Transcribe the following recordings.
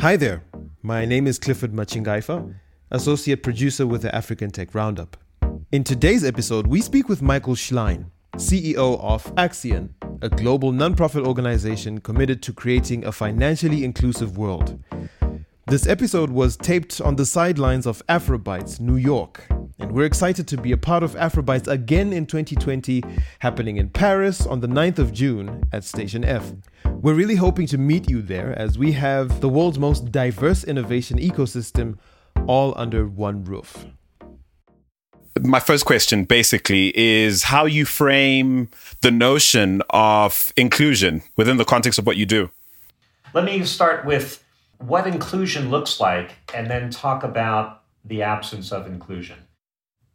Hi there, my name is Clifford Machingaifa, Associate Producer with the African Tech Roundup. In today's episode, we speak with Michael Schlein, CEO of Accion, a global nonprofit organization committed to creating a financially inclusive world. This episode was taped on the sidelines of Afrobytes, New York, and we're excited to be a part of Afrobytes again in 2020, happening in Paris on the 9th of June at Station F. We're really hoping to meet you there as we have the world's most diverse innovation ecosystem all under one roof. My first question basically is how you frame the notion of inclusion within the context of what you do. Let me start with what inclusion looks like and then talk about the absence of inclusion.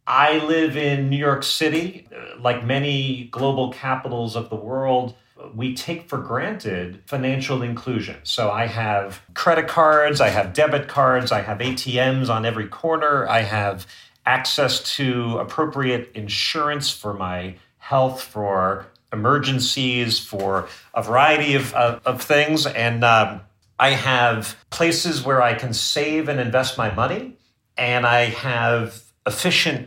I live in New York City. Like many global capitals of the world, we take for granted financial inclusion. So I have credit cards, I have debit cards, I have ATMs on every corner, I have access to appropriate insurance for my health, for emergencies, for a variety of things. And I have places where I can save and invest my money. And I have efficient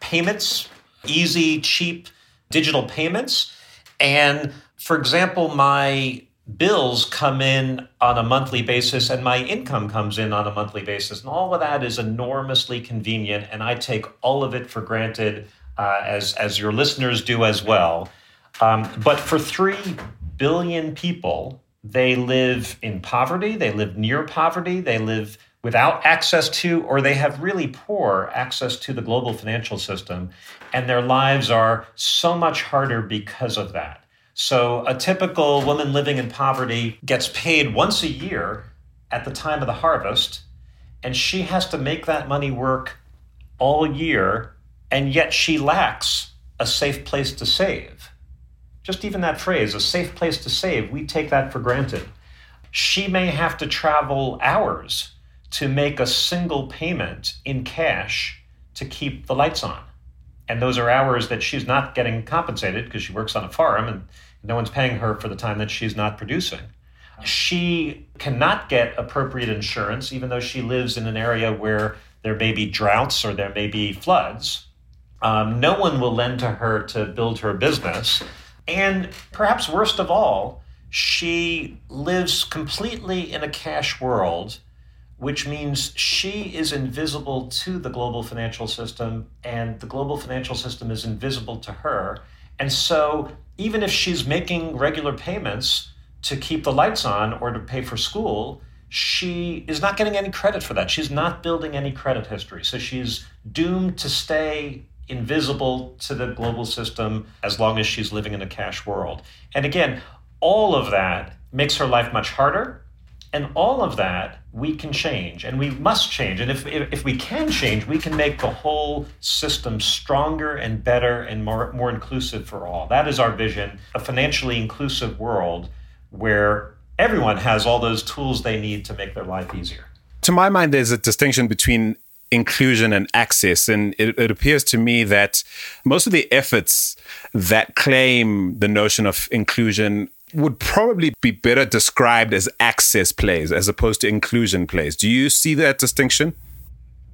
payments, easy, cheap digital payments. And for example, my bills come in on a monthly basis and my income comes in on a monthly basis. And all of that is enormously convenient. And I take all of it for granted, as your listeners do as well. But for 3 billion people, they live in poverty, they live near poverty, they live without access to, or they have really poor access to the global financial system. And their lives are so much harder because of that. So a typical woman living in poverty gets paid once a year at the time of the harvest, and she has to make that money work all year, and yet she lacks a safe place to save. Just even that phrase, a safe place to save, we take that for granted. She may have to travel hours to make a single payment in cash to keep the lights on. And those are hours that she's not getting compensated because she works on a farm and no one's paying her for the time that she's not producing. She cannot get appropriate insurance, even though she lives in an area where there may be droughts or there may be floods. No one will lend to her to build her business. And perhaps worst of all, she lives completely in a cash world, which means she is invisible to the global financial system and the global financial system is invisible to her. And so even if she's making regular payments to keep the lights on or to pay for school, she is not getting any credit for that. She's not building any credit history. So she's doomed to stay invisible to the global system as long as she's living in a cash world. And again, all of that makes her life much harder. And all of that we can change and we must change. And if we can change, we can make the whole system stronger and better and more inclusive for all. That is our vision, a financially inclusive world where everyone has all those tools they need to make their life easier. To my mind, there's a distinction between inclusion and access. And it appears to me that most of the efforts that claim the notion of inclusion would probably be better described as access plays as opposed to inclusion plays. Do you see that distinction?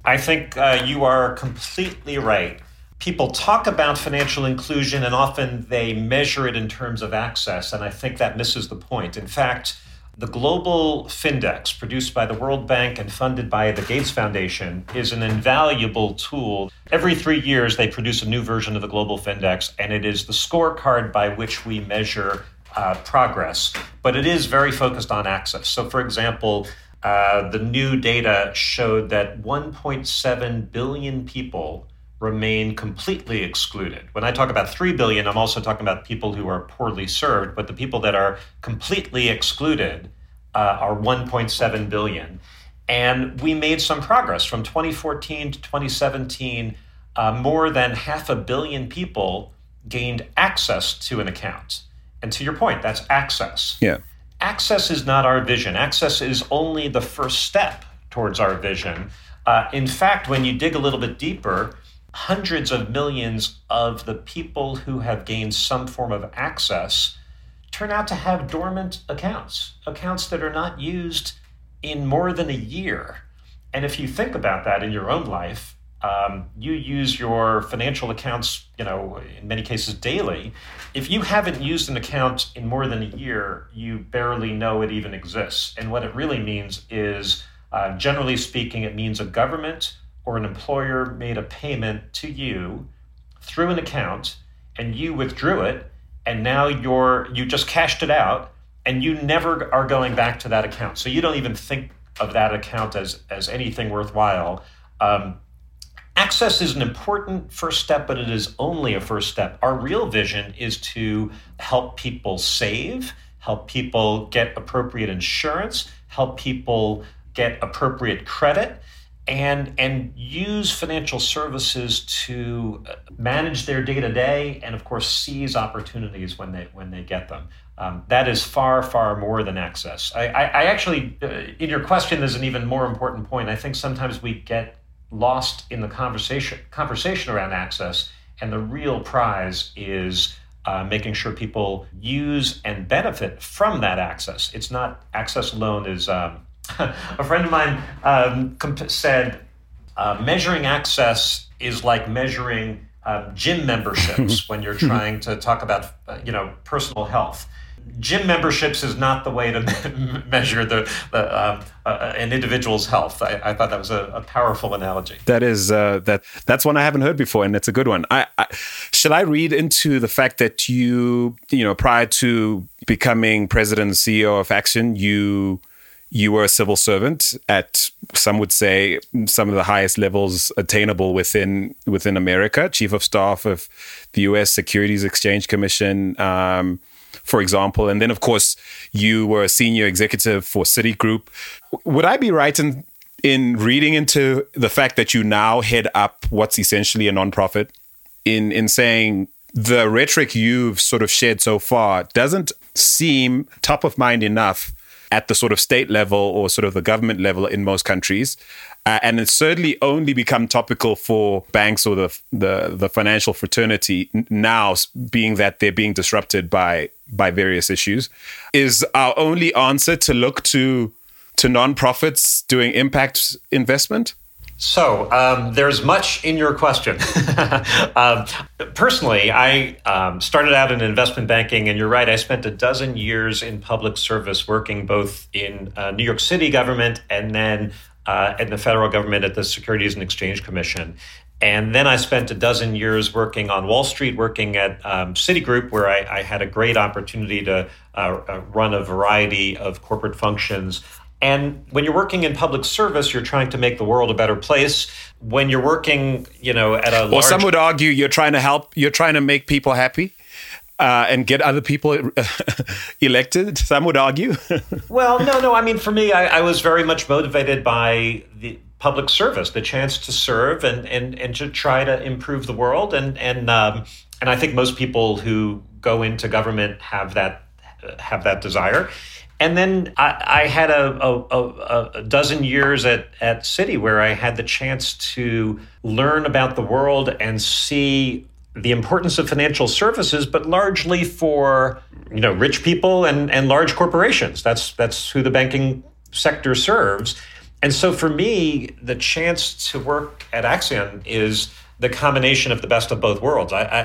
I think you are completely right. People talk about financial inclusion and often they measure it in terms of access. And I think that misses the point. In fact, the global FinDex produced by the World Bank and funded by the Gates Foundation is an invaluable tool. Every 3 years, they produce a new version of the global FinDex, and it is the scorecard by which we measure progress, but it is very focused on access. So for example, the new data showed that 1.7 billion people remain completely excluded. When I talk about 3 billion, I'm also talking about people who are poorly served, but the people that are completely excluded are 1.7 billion. And we made some progress from 2014 to 2017, more than 500 million people gained access to an account. And to your point, that's access. Yeah. Access is not our vision. Access is only the first step towards our vision. In fact, when you dig a little bit deeper, hundreds of millions of the people who have gained some form of access turn out to have dormant accounts, accounts that are not used in more than a year. And if you think about that in your own life, you use your financial accounts, in many cases daily. If you haven't used an account in more than a year, you barely know it even exists. And what it really means is, generally speaking, it means a government or an employer made a payment to you through an account and you withdrew it. And now you just cashed it out and you never are going back to that account. So you don't even think of that account as anything worthwhile. Access is an important first step, but it is only a first step. Our real vision is to help people save, help people get appropriate insurance, help people get appropriate credit, and use financial services to manage their day-to-day and, of course, seize opportunities when they get them. That is far, far more than access. I actually, in your question, there's an even more important point. I think sometimes we get lost in the conversation around access, and the real prize is making sure people use and benefit from that access. It's not access alone is, a friend of mine said, measuring access is like measuring gym memberships when you're trying to talk about, personal health. Gym memberships is not the way to measure an individual's health. I thought that was a powerful analogy. That is that's one I haven't heard before, and it's a good one. Should I read into the fact that you prior to becoming president and CEO of Accion, you were a civil servant at, some would say, some of the highest levels attainable within America, chief of staff of the U.S. Securities Exchange Commission, for example. And then, of course, you were a senior executive for Citigroup. Would I be right in reading into the fact that you now head up what's essentially a nonprofit in saying the rhetoric you've sort of shared so far doesn't seem top of mind enough at the sort of state level or sort of the government level in most countries? And it's certainly only become topical for banks or the financial fraternity now, being that they're being disrupted by various issues. Is our only answer to look to nonprofits doing impact investment? So there's much in your question. Personally, I started out in investment banking, and you're right, I spent a dozen years in public service working both in New York City government and then in the federal government at the Securities and Exchange Commission. And then I spent a dozen years working on Wall Street, working at Citigroup, where I had a great opportunity to run a variety of corporate functions. And when you're working in public service, you're trying to make the world a better place. When you're working, at a large... Well, some would argue you're trying to help, you're trying to make people happy and get other people elected, some would argue. Well, no. I mean, for me, I was very much motivated by the public service, the chance to serve and to try to improve the world. And I think most people who go into government have that desire. And then I had a dozen years at Citi where I had the chance to learn about the world and see the importance of financial services, but largely for rich people and large corporations. That's who the banking sector serves. And so for me, the chance to work at Accion is the combination of the best of both worlds. I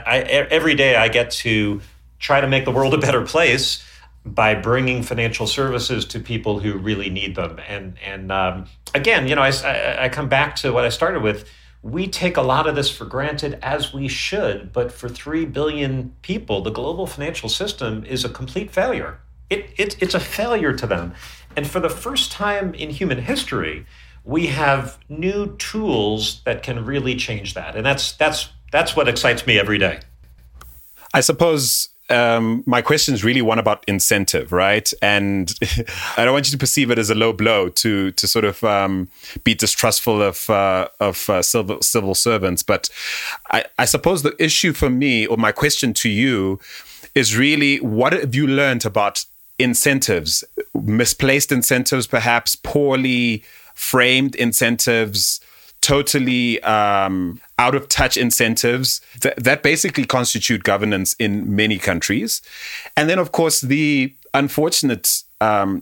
every day I get to try to make the world a better place by bringing financial services to people who really need them. And again, I come back to what I started with. We take a lot of this for granted, as we should, but for 3 billion people, the global financial system is a complete failure. It's a failure to them. And for the first time in human history, we have new tools that can really change that. And that's what excites me every day. I suppose... my question is really one about incentive, right? And I don't want you to perceive it as a low blow to sort of be distrustful of civil servants. But I suppose the issue for me, or my question to you, is really what have you learned about incentives, misplaced incentives, perhaps poorly framed incentives, totally out of touch incentives that basically constitute governance in many countries. And then, of course, the unfortunate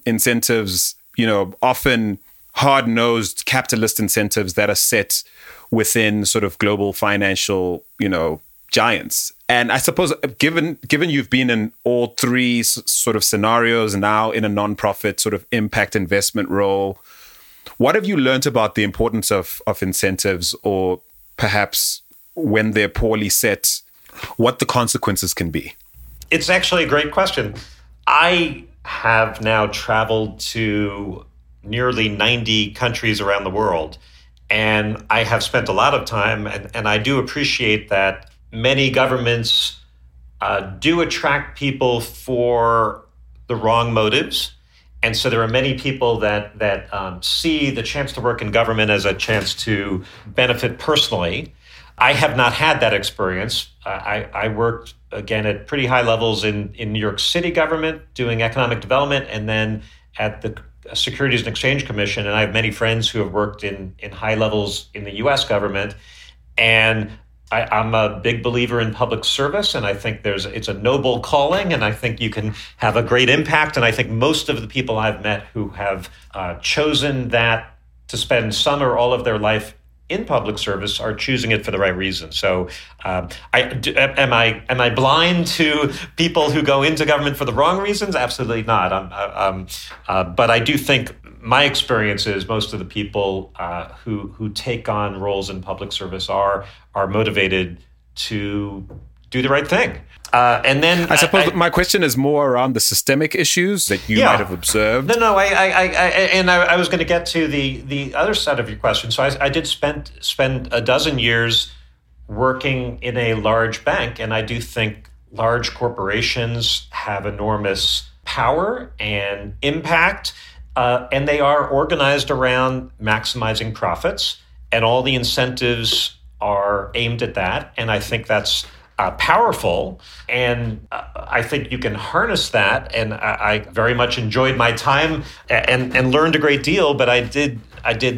incentives you know, often hard-nosed capitalist incentives that are set within sort of global financial, you know, giants. And I suppose given you've been in all three sort of scenarios now in a nonprofit sort of impact investment role, what have you learned about the importance of incentives, or perhaps when they're poorly set, what the consequences can be? It's actually a great question. I have now traveled to nearly 90 countries around the world, and I have spent a lot of time, and I do appreciate that many governments do attract people for the wrong motives. And so there are many people that see the chance to work in government as a chance to benefit personally. I have not had that experience. I worked, again, at pretty high levels in New York City government doing economic development, and then at the Securities and Exchange Commission. And I have many friends who have worked in high levels in the U.S. government. And I'm a big believer in public service, and I think it's a noble calling, and I think you can have a great impact. And I think most of the people I've met who have chosen that to spend some or all of their life in public service are choosing it for the right reason. So, am I blind to people who go into government for the wrong reasons? Absolutely not. But I do think my experience is most of the people who take on roles in public service are motivated to do the right thing. And then I suppose my question is more around the systemic issues that you might have observed. No. I was going to get to the other side of your question. So I did spend a dozen years working in a large bank, and I do think large corporations have enormous power and impact, and they are organized around maximizing profits, and all the incentives are aimed at that. And I think that's powerful. And I think you can harness that. And I very much enjoyed my time and learned a great deal. But I did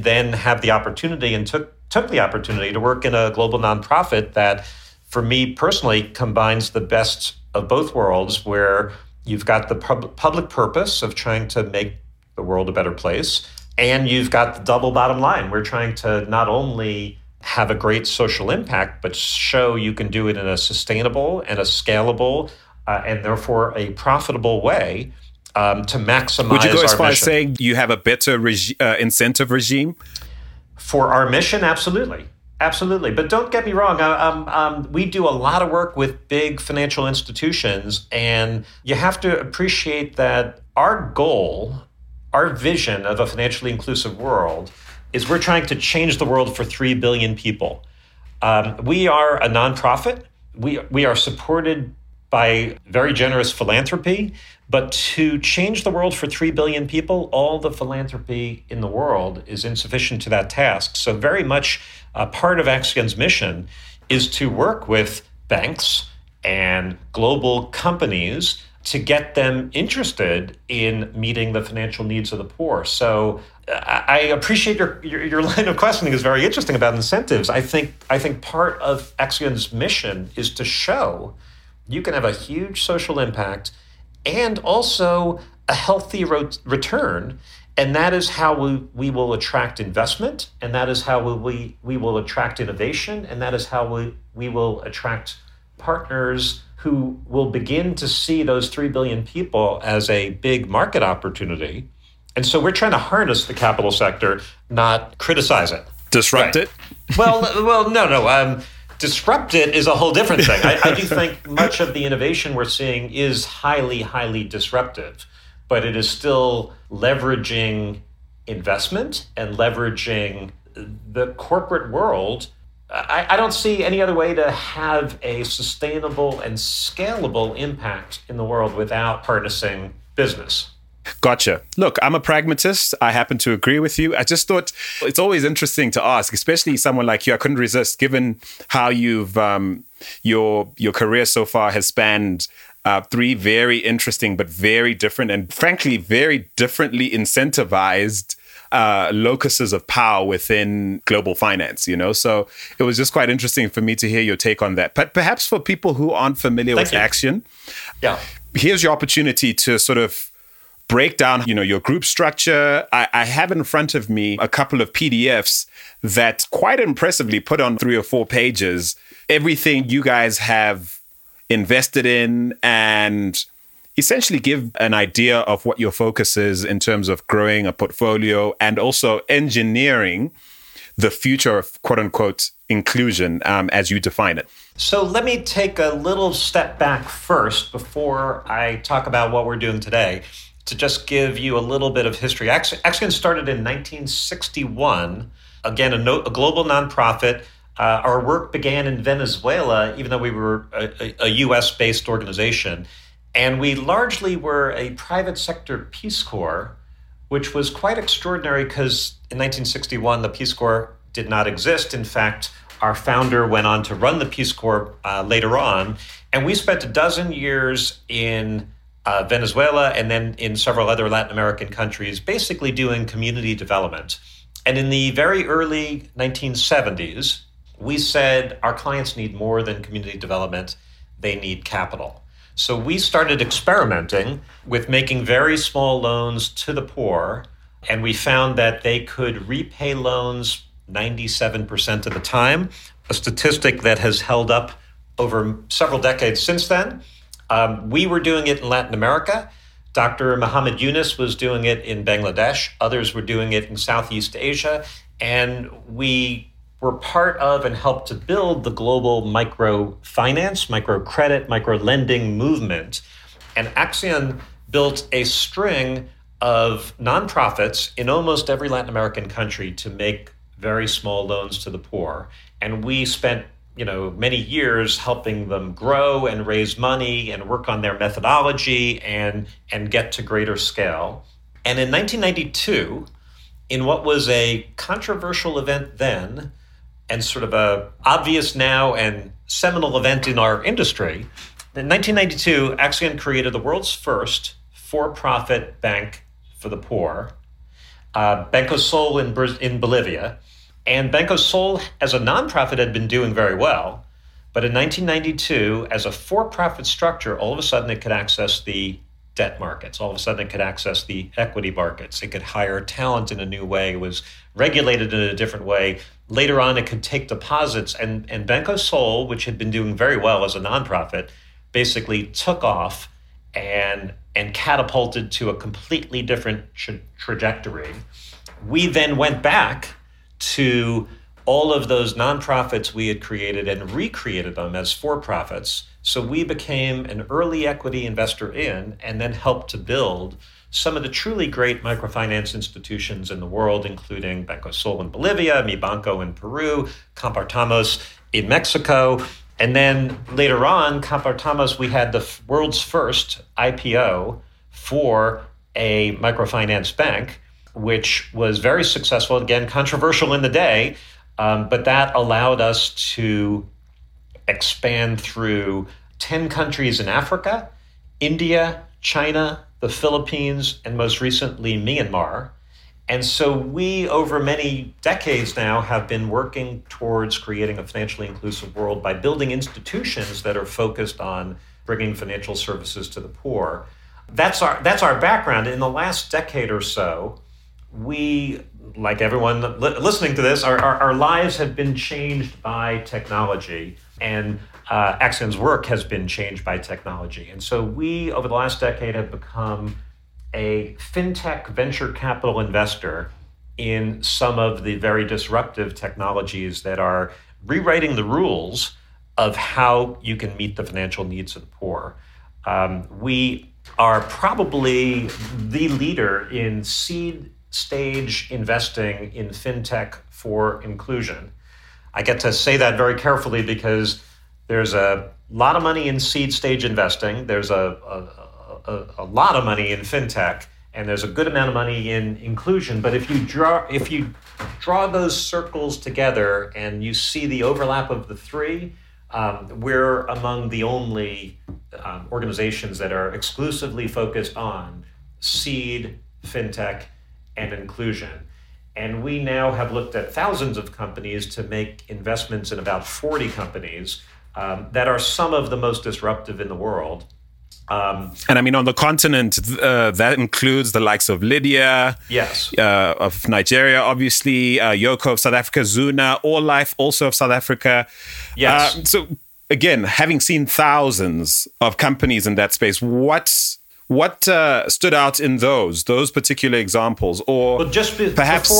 then have the opportunity and took the opportunity to work in a global nonprofit that, for me personally, combines the best of both worlds, where you've got the public purpose of trying to make the world a better place. And you've got the double bottom line. We're trying to not only have a great social impact, but show you can do it in a sustainable and a scalable and therefore a profitable way to maximize our mission. Would you go as far as saying you have a better incentive regime? For our mission, absolutely. Absolutely. But don't get me wrong. We do a lot of work with big financial institutions, and you have to appreciate that our goal, our vision of a financially inclusive world is we're trying to change the world for 3 billion people. We are a nonprofit. We are supported by very generous philanthropy, but to change the world for 3 billion people, all the philanthropy in the world is insufficient to that task. So very much a part of Axion's mission is to work with banks and global companies to get them interested in meeting the financial needs of the poor. So I appreciate your line of questioning is very interesting about incentives. I think part of Axion's mission is to show you can have a huge social impact and also a healthy return. And that is how we will attract investment, and that is how we will attract innovation, and that is how we will attract partners who will begin to see those 3 billion people as a big market opportunity. And so we're trying to harness the capital sector, not criticize it. Disrupt it? Well, no. Disrupt it is a whole different thing. I do think much of the innovation we're seeing is highly, highly disruptive, but it is still leveraging investment and leveraging the corporate world. I don't see any other way to have a sustainable and scalable impact in the world without harnessing business. Gotcha. Look, I'm a pragmatist. I happen to agree with you. I just thought it's always interesting to ask, especially someone like you. I couldn't resist, given how you've your career so far has spanned three very interesting but very different and frankly very differently incentivized locuses of power within global finance, you know? So it was just quite interesting for me to hear your take on that. But perhaps for people who aren't familiar with Accion, here's your opportunity to sort of break down, you know, your group structure. I have in front of me a couple of PDFs that quite impressively put on 3 or 4 pages everything you guys have invested in and essentially give an idea of what your focus is in terms of growing a portfolio and also engineering the future of quote-unquote inclusion as you define it. So let me take a little step back first before I talk about what we're doing today to just give you a little bit of history. Accion started in 1961, again, a global nonprofit. Our work began in Venezuela, even though we were a U.S.-based organization. And we largely were a private sector Peace Corps, which was quite extraordinary because in 1961, the Peace Corps did not exist. In fact, our founder went on to run the Peace Corps later on. And we spent a dozen years in Venezuela and then in several other Latin American countries, basically doing community development. And in the very early 1970s, we said our clients need more than community development. They need capital. So we started experimenting with making very small loans to the poor, and we found that they could repay loans 97% of the time, a statistic that has held up over several decades since then. We were doing it in Latin America. Dr. Muhammad Yunus was doing it in Bangladesh. Others were doing it in Southeast Asia. And we were part of and helped to build the global microfinance, microcredit, microlending movement. And Accion built a string of nonprofits in almost every Latin American country to make very small loans to the poor. And we spent, you know, many years helping them grow and raise money and work on their methodology and get to greater scale. And in 1992, in what was a controversial event then, and sort of a obvious now and seminal event in our industry. In 1992, Accion created the world's first for-profit bank for the poor, Banco Sol in Bolivia. And Banco Sol, as a nonprofit, had been doing very well. But in 1992, as a for-profit structure, all of a sudden it could access the debt markets. All of a sudden, it could access the equity markets. It could hire talent in a new way. It was regulated in a different way. Later on, it could take deposits. And Banco Sol, which had been doing very well as a nonprofit, basically took off and catapulted to a completely different trajectory. We then went back to all of those nonprofits we had created and recreated them as for-profits. So we became an early equity investor in and then helped to build some of the truly great microfinance institutions in the world, including Banco Sol in Bolivia, Mi Banco in Peru, Compartamos in Mexico. And then later on, Compartamos, we had the world's first IPO for a microfinance bank, which was very successful, again, controversial in the day. But that allowed us to expand through 10 countries in Africa, India, China, the Philippines, and most recently Myanmar. And so we, over many decades now, have been working towards creating a financially inclusive world by building institutions that are focused on bringing financial services to the poor. That's our background. In the last decade or so, we, like everyone listening to this, our lives have been changed by technology, and Accion's work has been changed by technology. And so we, over the last decade, have become a fintech venture capital investor in some of the very disruptive technologies that are rewriting the rules of how you can meet the financial needs of the poor. We are probably the leader in seed stage investing in fintech for inclusion. I get to say that very carefully because there's a lot of money in seed stage investing. There's a lot of money in fintech, and there's a good amount of money in inclusion. But if you draw those circles together and you see the overlap of the three, we're among the only organizations that are exclusively focused on seed, fintech, and inclusion. And we now have looked at thousands of companies to make investments in about 40 companies that are some of the most disruptive in the world. And I mean, on the continent, that includes the likes of Lidya, yes, of Nigeria, obviously, Yoko of South Africa, Zuna, All Life, also of South Africa. Yes. So again, having seen thousands of companies in that space, what stood out in those particular examples, or well, just perhaps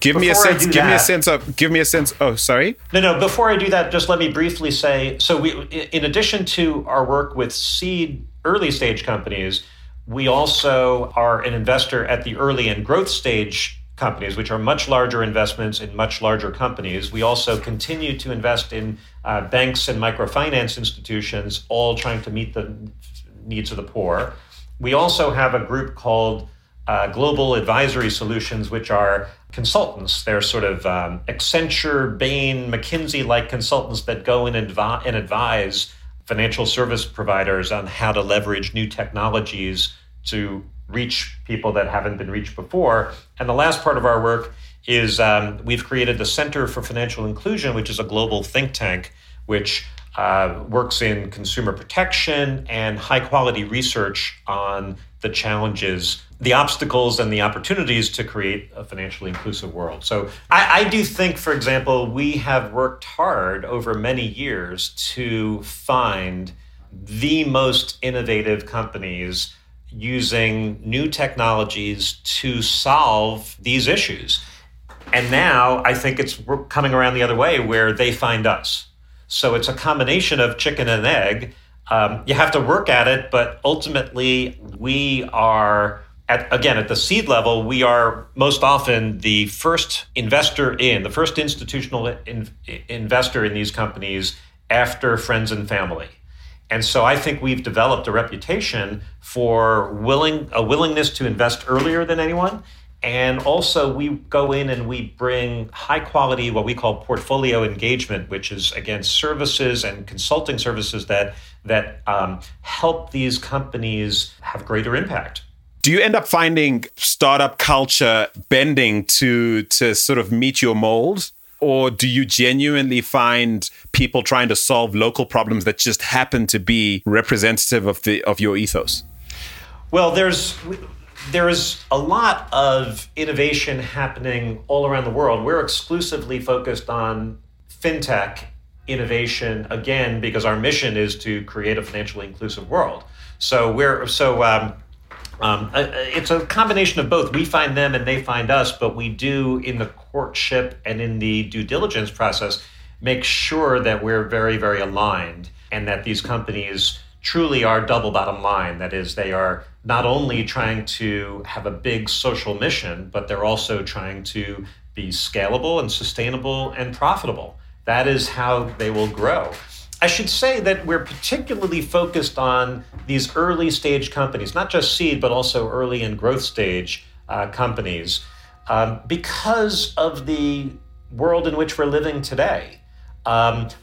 give me a sense. Oh, sorry. No. Before I do that, just let me briefly say. So we, in addition to our work with seed early stage companies, we also are an investor at the early and growth stage companies, which are much larger investments in much larger companies. We also continue to invest in banks and microfinance institutions, all trying to meet the needs of the poor. We also have a group called Global Advisory Solutions, which are consultants. They're sort of Accenture, Bain, McKinsey-like consultants that go in and advise financial service providers on how to leverage new technologies to reach people that haven't been reached before. And the last part of our work is we've created the Center for Financial Inclusion, which is a global think tank, which works in consumer protection and high-quality research on the challenges, the obstacles, and the opportunities to create a financially inclusive world. So I do think, for example, we have worked hard over many years to find the most innovative companies using new technologies to solve these issues. And now I think we're coming around the other way where they find us. So it's a combination of chicken and egg. You have to work at it, but ultimately we are, at the seed level, we are most often the first investor the first institutional investor in these companies after friends and family. And so I think we've developed a reputation for a willingness to invest earlier than anyone. And also we go in and we bring high quality, what we call portfolio engagement, which is, again, services and consulting services that help these companies have greater impact. Do you end up finding startup culture bending to sort of meet your mold? Or do you genuinely find people trying to solve local problems that just happen to be representative of your ethos? Well, there is a lot of innovation happening all around the world. We're exclusively focused on fintech innovation, again, because our mission is to create a financially inclusive world. So it's a combination of both. We find them and they find us, but we do, in the courtship and in the due diligence process, make sure that we're very, very aligned and that these companies truly are double bottom line. That is, they are not only trying to have a big social mission, but they're also trying to be scalable and sustainable and profitable. That is how they will grow. I should say that we're particularly focused on these early stage companies, not just seed, but also early and growth stage companies, because of the world in which we're living today.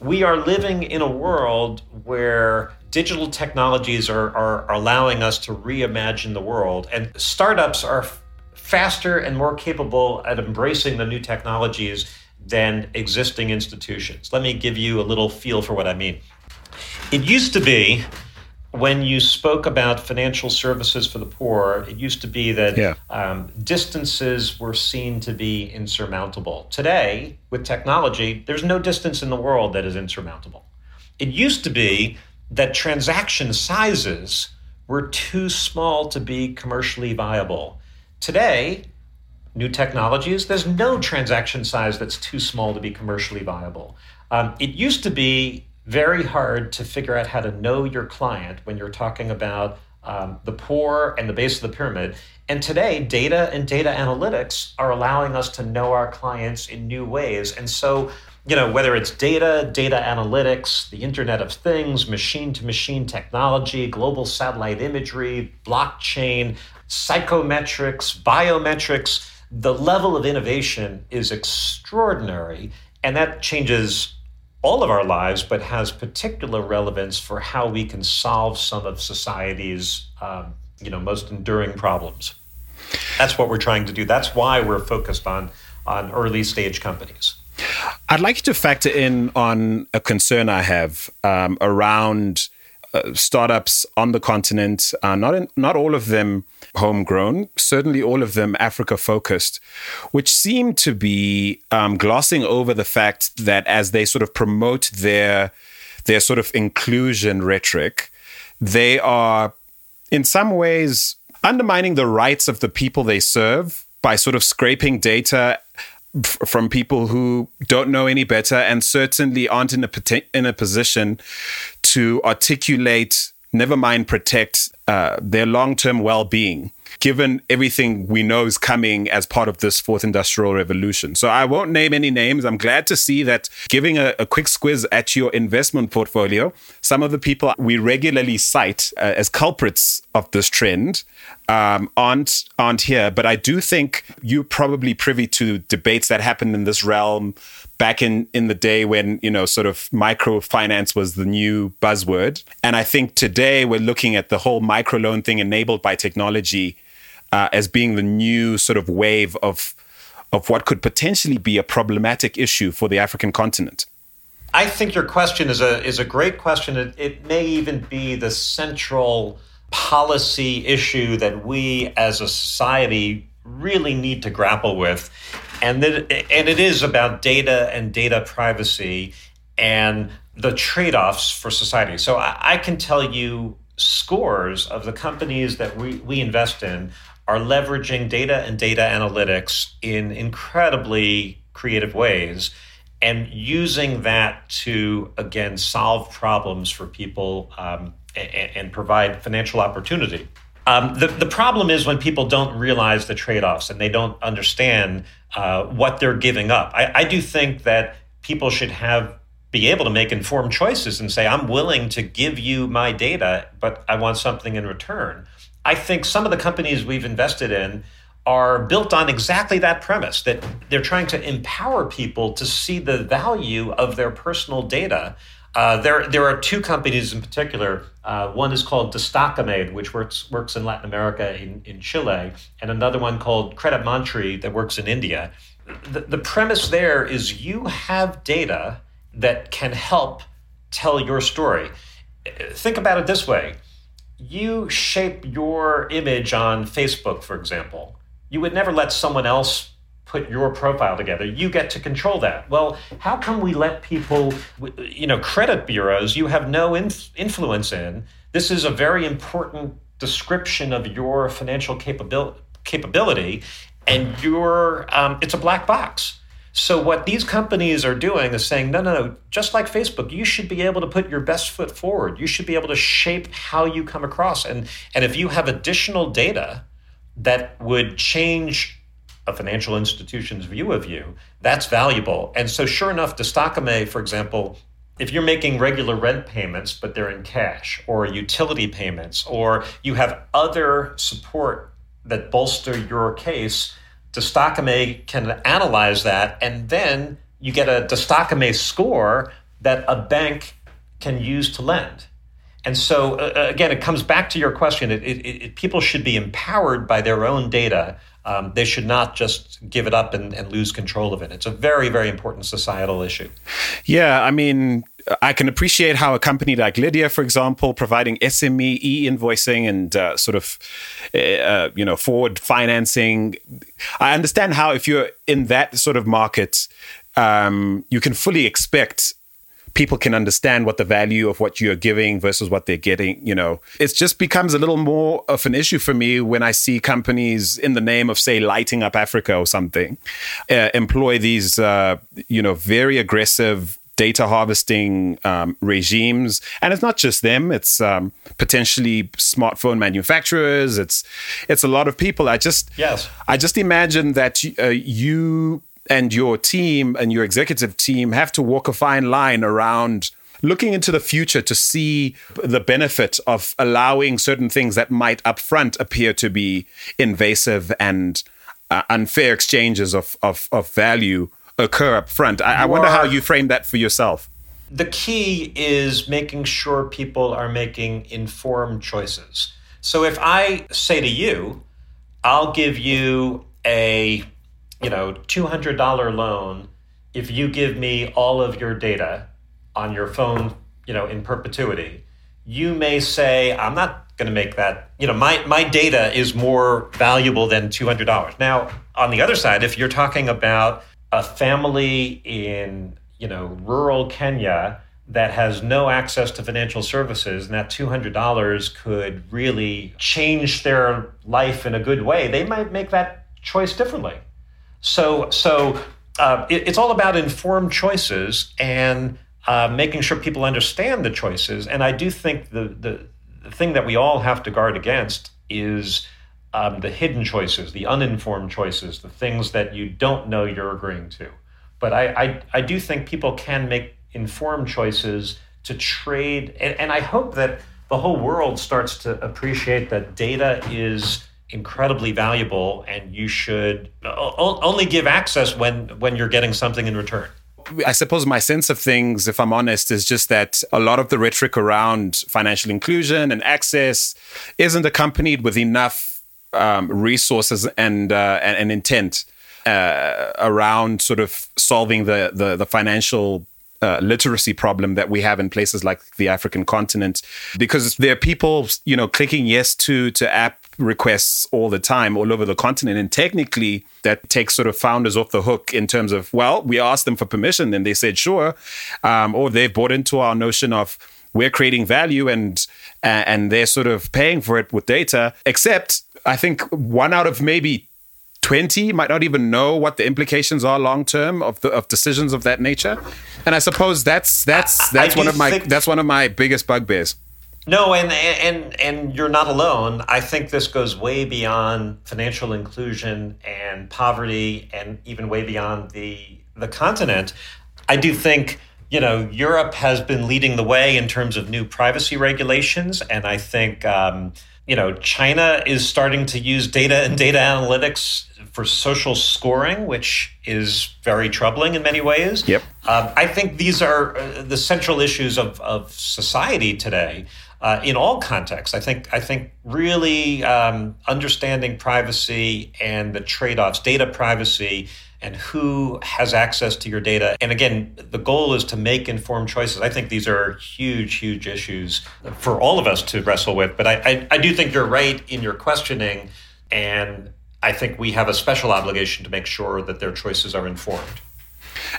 We are living in a world where digital technologies are allowing us to reimagine the world, and startups are faster and more capable at embracing the new technologies than existing institutions. Let me give you a little feel for what I mean. It used to be, when you spoke about financial services for the poor, it used to be that distances were seen to be insurmountable. Today, with technology, there's no distance in the world that is insurmountable. It used to be that transaction sizes were too small to be commercially viable. Today, new technologies, there's no transaction size that's too small to be commercially viable. It used to be very hard to figure out how to know your client when you're talking about the poor and the base of the pyramid. And today, data and data analytics are allowing us to know our clients in new ways. And so, whether it's data analytics, the Internet of Things, machine-to-machine technology, global satellite imagery, blockchain, psychometrics, biometrics, the level of innovation is extraordinary, and that changes all of our lives, but has particular relevance for how we can solve some of society's most enduring problems. That's what we're trying to do. That's why we're focused on early stage companies. I'd like you to factor in on a concern I have around startups on the continent, not all of them homegrown, certainly all of them Africa-focused, which seem to be glossing over the fact that as they sort of promote their sort of inclusion rhetoric, they are in some ways undermining the rights of the people they serve by sort of scraping data from people who don't know any better and certainly aren't in a position to articulate, never mind protect, their long-term well-being, given everything we know is coming as part of this fourth industrial revolution. So I won't name any names. I'm glad to see that giving a quick squiz at your investment portfolio, some of the people we regularly cite as culprits of this trend aren't here. But I do think you're probably privy to debates that happened in this realm back in the day when, you know, sort of microfinance was the new buzzword. And I think today we're looking at the whole microloan thing enabled by technology as being the new sort of wave of what could potentially be a problematic issue for the African continent. I think your question is a great question. It may even be the central policy issue that we as a society really need to grapple with. And it is about data and data privacy and the trade-offs for society. So I can tell you scores of the companies that we invest in are leveraging data and data analytics in incredibly creative ways and using that to, again, solve problems for people and provide financial opportunity. The problem is when people don't realize the trade-offs and they don't understand what they're giving up. I do think that people should be able to make informed choices and say, I'm willing to give you my data, but I want something in return. I think some of the companies we've invested in are built on exactly that premise, that they're trying to empower people to see the value of their personal data. There are two companies in particular. One is called Destacamed, which works in Latin America, in Chile, and another one called Credit Mantri that works in India. The premise there is you have data that can help tell your story. Think about it this way. You shape your image on Facebook, for example. You would never let someone else put your profile together. You get to control that. Well, how can we let people, credit bureaus you have no influence in? This is a very important description of your financial capability, and it's a black box. So what these companies are doing is saying, no, just like Facebook, you should be able to put your best foot forward. You should be able to shape how you come across. And if you have additional data that would change a financial institution's view of you, that's valuable. And so sure enough, Destacame, for example, if you're making regular rent payments, but they're in cash, or utility payments, or you have other support that bolster your case, Destacame can analyze that, and then you get a Destacame score that a bank can use to lend. And so, again, it comes back to your question. People should be empowered by their own data. They should not just give it up and lose control of it. It's a very, very important societal issue. Yeah, I mean, I can appreciate how a company like Lidya, for example, providing SME e-invoicing and forward financing. I understand how if you're in that sort of market, you can fully expect people can understand what the value of what you're giving versus what they're getting, It just becomes a little more of an issue for me when I see companies in the name of, say, lighting up Africa or something, employ these, very aggressive data harvesting regimes. And it's not just them. It's potentially smartphone manufacturers. It's a lot of people. I just imagine that you and your team and your executive team have to walk a fine line around looking into the future to see the benefit of allowing certain things that might upfront appear to be invasive and unfair exchanges of value occur upfront. I wonder how you frame that for yourself. The key is making sure people are making informed choices. So if I say to you, I'll give you a $200 loan if you give me all of your data on your phone, in perpetuity, you may say, I'm not going to make that, you know, my data is more valuable than $200. Now, on the other side, if you're talking about a family in, you know, rural Kenya that has no access to financial services, and that $200 could really change their life in a good way, they might make that choice differently. So it's all about informed choices and making sure people understand the choices. And I do think the thing that we all have to guard against is the hidden choices, the uninformed choices, the things that you don't know you're agreeing to. But I do think people can make informed choices to trade. And I hope that the whole world starts to appreciate that data is incredibly valuable and you should only give access when you're getting something in return. I suppose my sense of things, if I'm honest, is just that a lot of the rhetoric around financial inclusion and access isn't accompanied with enough resources and intent around sort of solving the financial literacy problem that we have in places like the African continent, because there are people, you know, clicking yes to app requests all the time all over the continent. And technically that takes sort of founders off the hook in terms of, well, we asked them for permission and they said, sure. Or they've bought into our notion of we're creating value and they're sort of paying for it with data, except I think one out of maybe 20 might not even know what the implications are long term of decisions of that nature, and I suppose that's one of my biggest bugbears. No, and you're not alone. I think this goes way beyond financial inclusion and poverty, and even way beyond the continent. I do think, you know, Europe has been leading the way in terms of new privacy regulations, and I think China is starting to use data and data analytics for social scoring, which is very troubling in many ways. Yep. I think these are the central issues of society today in all contexts. I think really understanding privacy and the trade-offs, data privacy and who has access to your data. And again, the goal is to make informed choices. I think these are huge, huge issues for all of us to wrestle with. But I do think you're right in your questioning. And I think we have a special obligation to make sure that their choices are informed.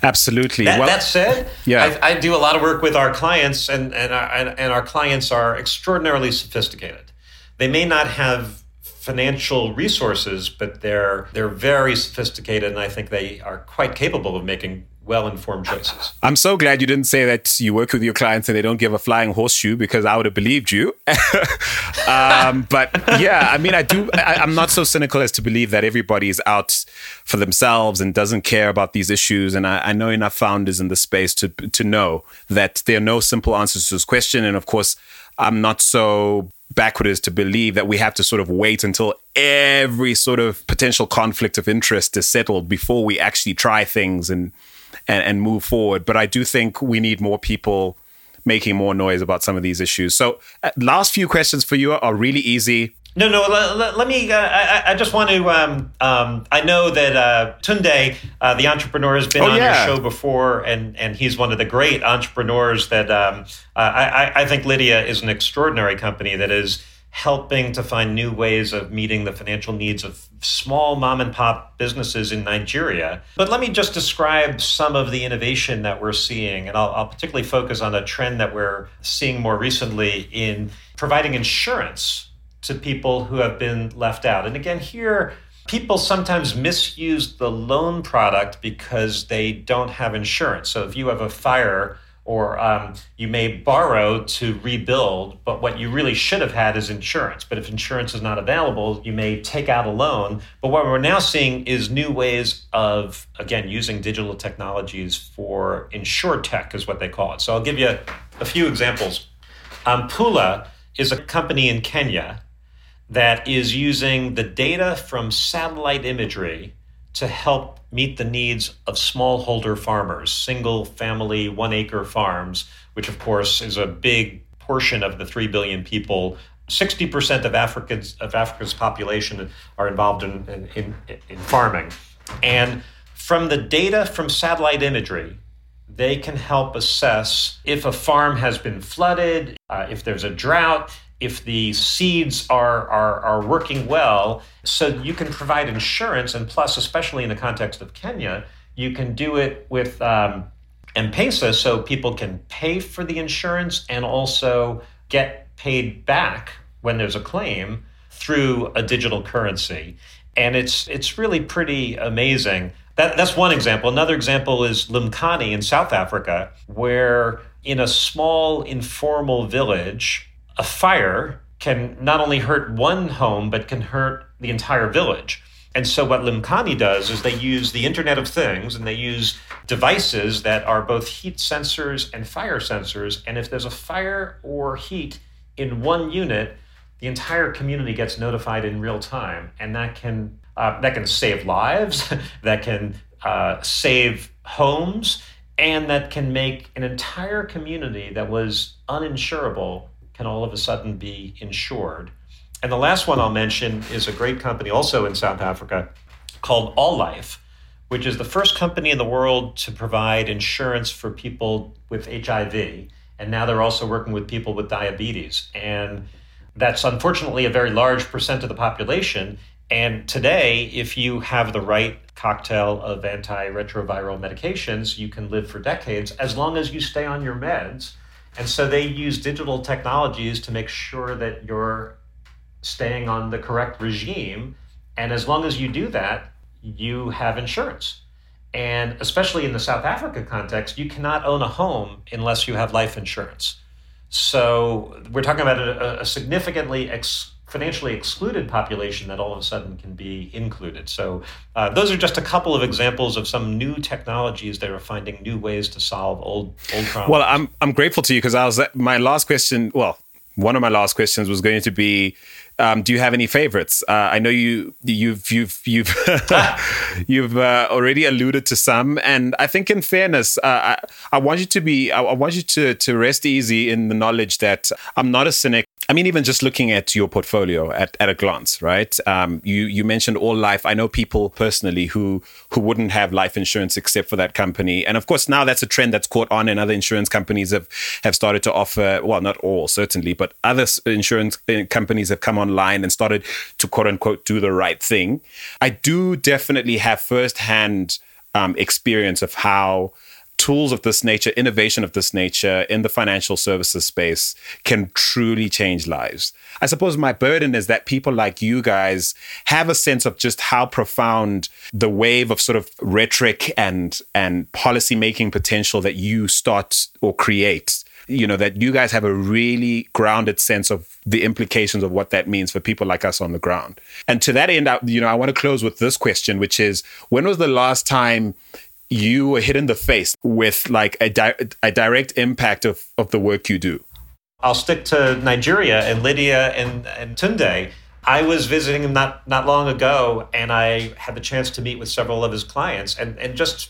Absolutely. That said, yeah. I do a lot of work with our clients, and our clients are extraordinarily sophisticated. They may not have financial resources, but they're very sophisticated, and I think they are quite capable of making well-informed choices. I'm so glad you didn't say that you work with your clients and they don't give a flying horseshoe, because I would have believed you. But yeah, I mean, I'm not so cynical as to believe that everybody is out for themselves and doesn't care about these issues. And I know enough founders in the space to know that there are no simple answers to this question. And of course, I'm not so backward is to believe that we have to sort of wait until every sort of potential conflict of interest is settled before we actually try things and move forward. But I do think we need more people making more noise about some of these issues. So last few questions for you are really easy. No. Let me. I just want to. I know that Tunde, the entrepreneur, has been on your show before, and he's one of the great entrepreneurs that I think Lidya is an extraordinary company that is helping to find new ways of meeting the financial needs of small mom and pop businesses in Nigeria. But let me just describe some of the innovation that we're seeing, and I'll particularly focus on a trend that we're seeing more recently in providing insurance to people who have been left out. And again, here, people sometimes misuse the loan product because they don't have insurance. So if you have a fire, or you may borrow to rebuild, but what you really should have had is insurance. But if insurance is not available, you may take out a loan. But what we're now seeing is new ways of, again, using digital technologies for insure tech is what they call it. So I'll give you a few examples. Pula is a company in Kenya that is using the data from satellite imagery to help meet the needs of smallholder farmers, single family, 1 acre farms, which of course is a big portion of the 3 billion people. 60% of Africa's population are involved in farming. And from the data from satellite imagery, They can help assess if a farm has been flooded, if there's a drought, if the seeds are working well. So you can provide insurance, and plus, especially in the context of Kenya, you can do it with M-Pesa, so people can pay for the insurance and also get paid back when there's a claim through a digital currency. And it's really pretty amazing. That's one example. Another example is Lumkani in South Africa, where in a small informal village, a fire can not only hurt one home, but can hurt the entire village. And so what Lumkani does is they use the Internet of Things, and they use devices that are both heat sensors and fire sensors. And if there's a fire or heat in one unit, the entire community gets notified in real time, and that can save lives, that can save homes, and that can make an entire community that was uninsurable can all of a sudden be insured. And the last one I'll mention is a great company also in South Africa called All Life, which is the first company in the world to provide insurance for people with HIV. And now they're also working with people with diabetes. And that's unfortunately a very large percent of the population. And today, if you have the right cocktail of antiretroviral medications, you can live for decades as long as you stay on your meds. And so they use digital technologies to make sure that you're staying on the correct regime. And as long as you do that, you have insurance. And especially in the South Africa context, you cannot own a home unless you have life insurance. So we're talking about a significantly financially excluded population that all of a sudden can be included. So those are just a couple of examples of some new technologies that are finding new ways to solve old problems. Well, I'm grateful to you, because one of my last questions was going to be, do you have any favorites? I know you've you've already alluded to some, and I think, in fairness, I want you to rest easy in the knowledge that I'm not a cynic. I mean, even just looking at your portfolio at a glance, right? You mentioned All Life. I know people personally who wouldn't have life insurance except for that company. And of course, now that's a trend that's caught on, and other insurance companies have started to offer, well, not all, certainly, but other insurance companies have come online and started to, quote unquote, do the right thing. I do definitely have firsthand experience of how tools of this nature, innovation of this nature in the financial services space can truly change lives. I suppose my burden is that people like you guys have a sense of just how profound the wave of sort of rhetoric and policymaking potential that you start or create, you know, that you guys have a really grounded sense of the implications of what that means for people like us on the ground. And to that end, I want to close with this question, which is, when was the last time you were hit in the face with like a direct impact of the work you do? I'll stick to Nigeria and Lidya and Tunde. I was visiting him not long ago, and I had the chance to meet with several of his clients. And just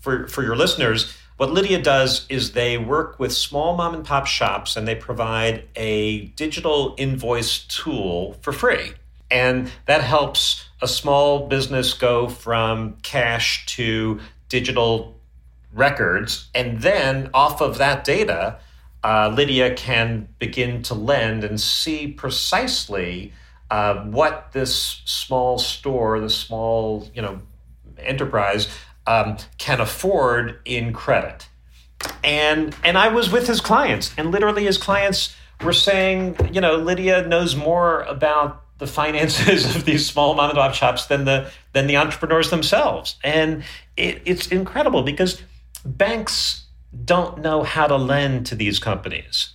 for your listeners, what Lidya does is they work with small mom and pop shops, and they provide a digital invoice tool for free. And that helps a small business go from cash to digital records. And then off of that data, Lidya can begin to lend and see precisely what this small store, the small enterprise can afford in credit. And I was with his clients, and literally his clients were saying, Lidya knows more about the finances of these small mom and pop shops than the entrepreneurs themselves. And it's incredible, because banks don't know how to lend to these companies.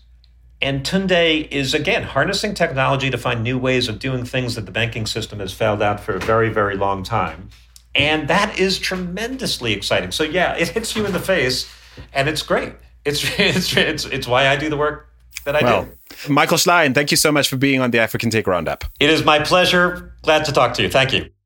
And Tunde is, again, harnessing technology to find new ways of doing things that the banking system has failed at for a very, very long time. And that is tremendously exciting. So yeah, it hits you in the face, and it's great. It's why I do the work that I do. Michael Schlein, thank you so much for being on the African Tech Roundup. It is my pleasure. Glad to talk to you. Thank you.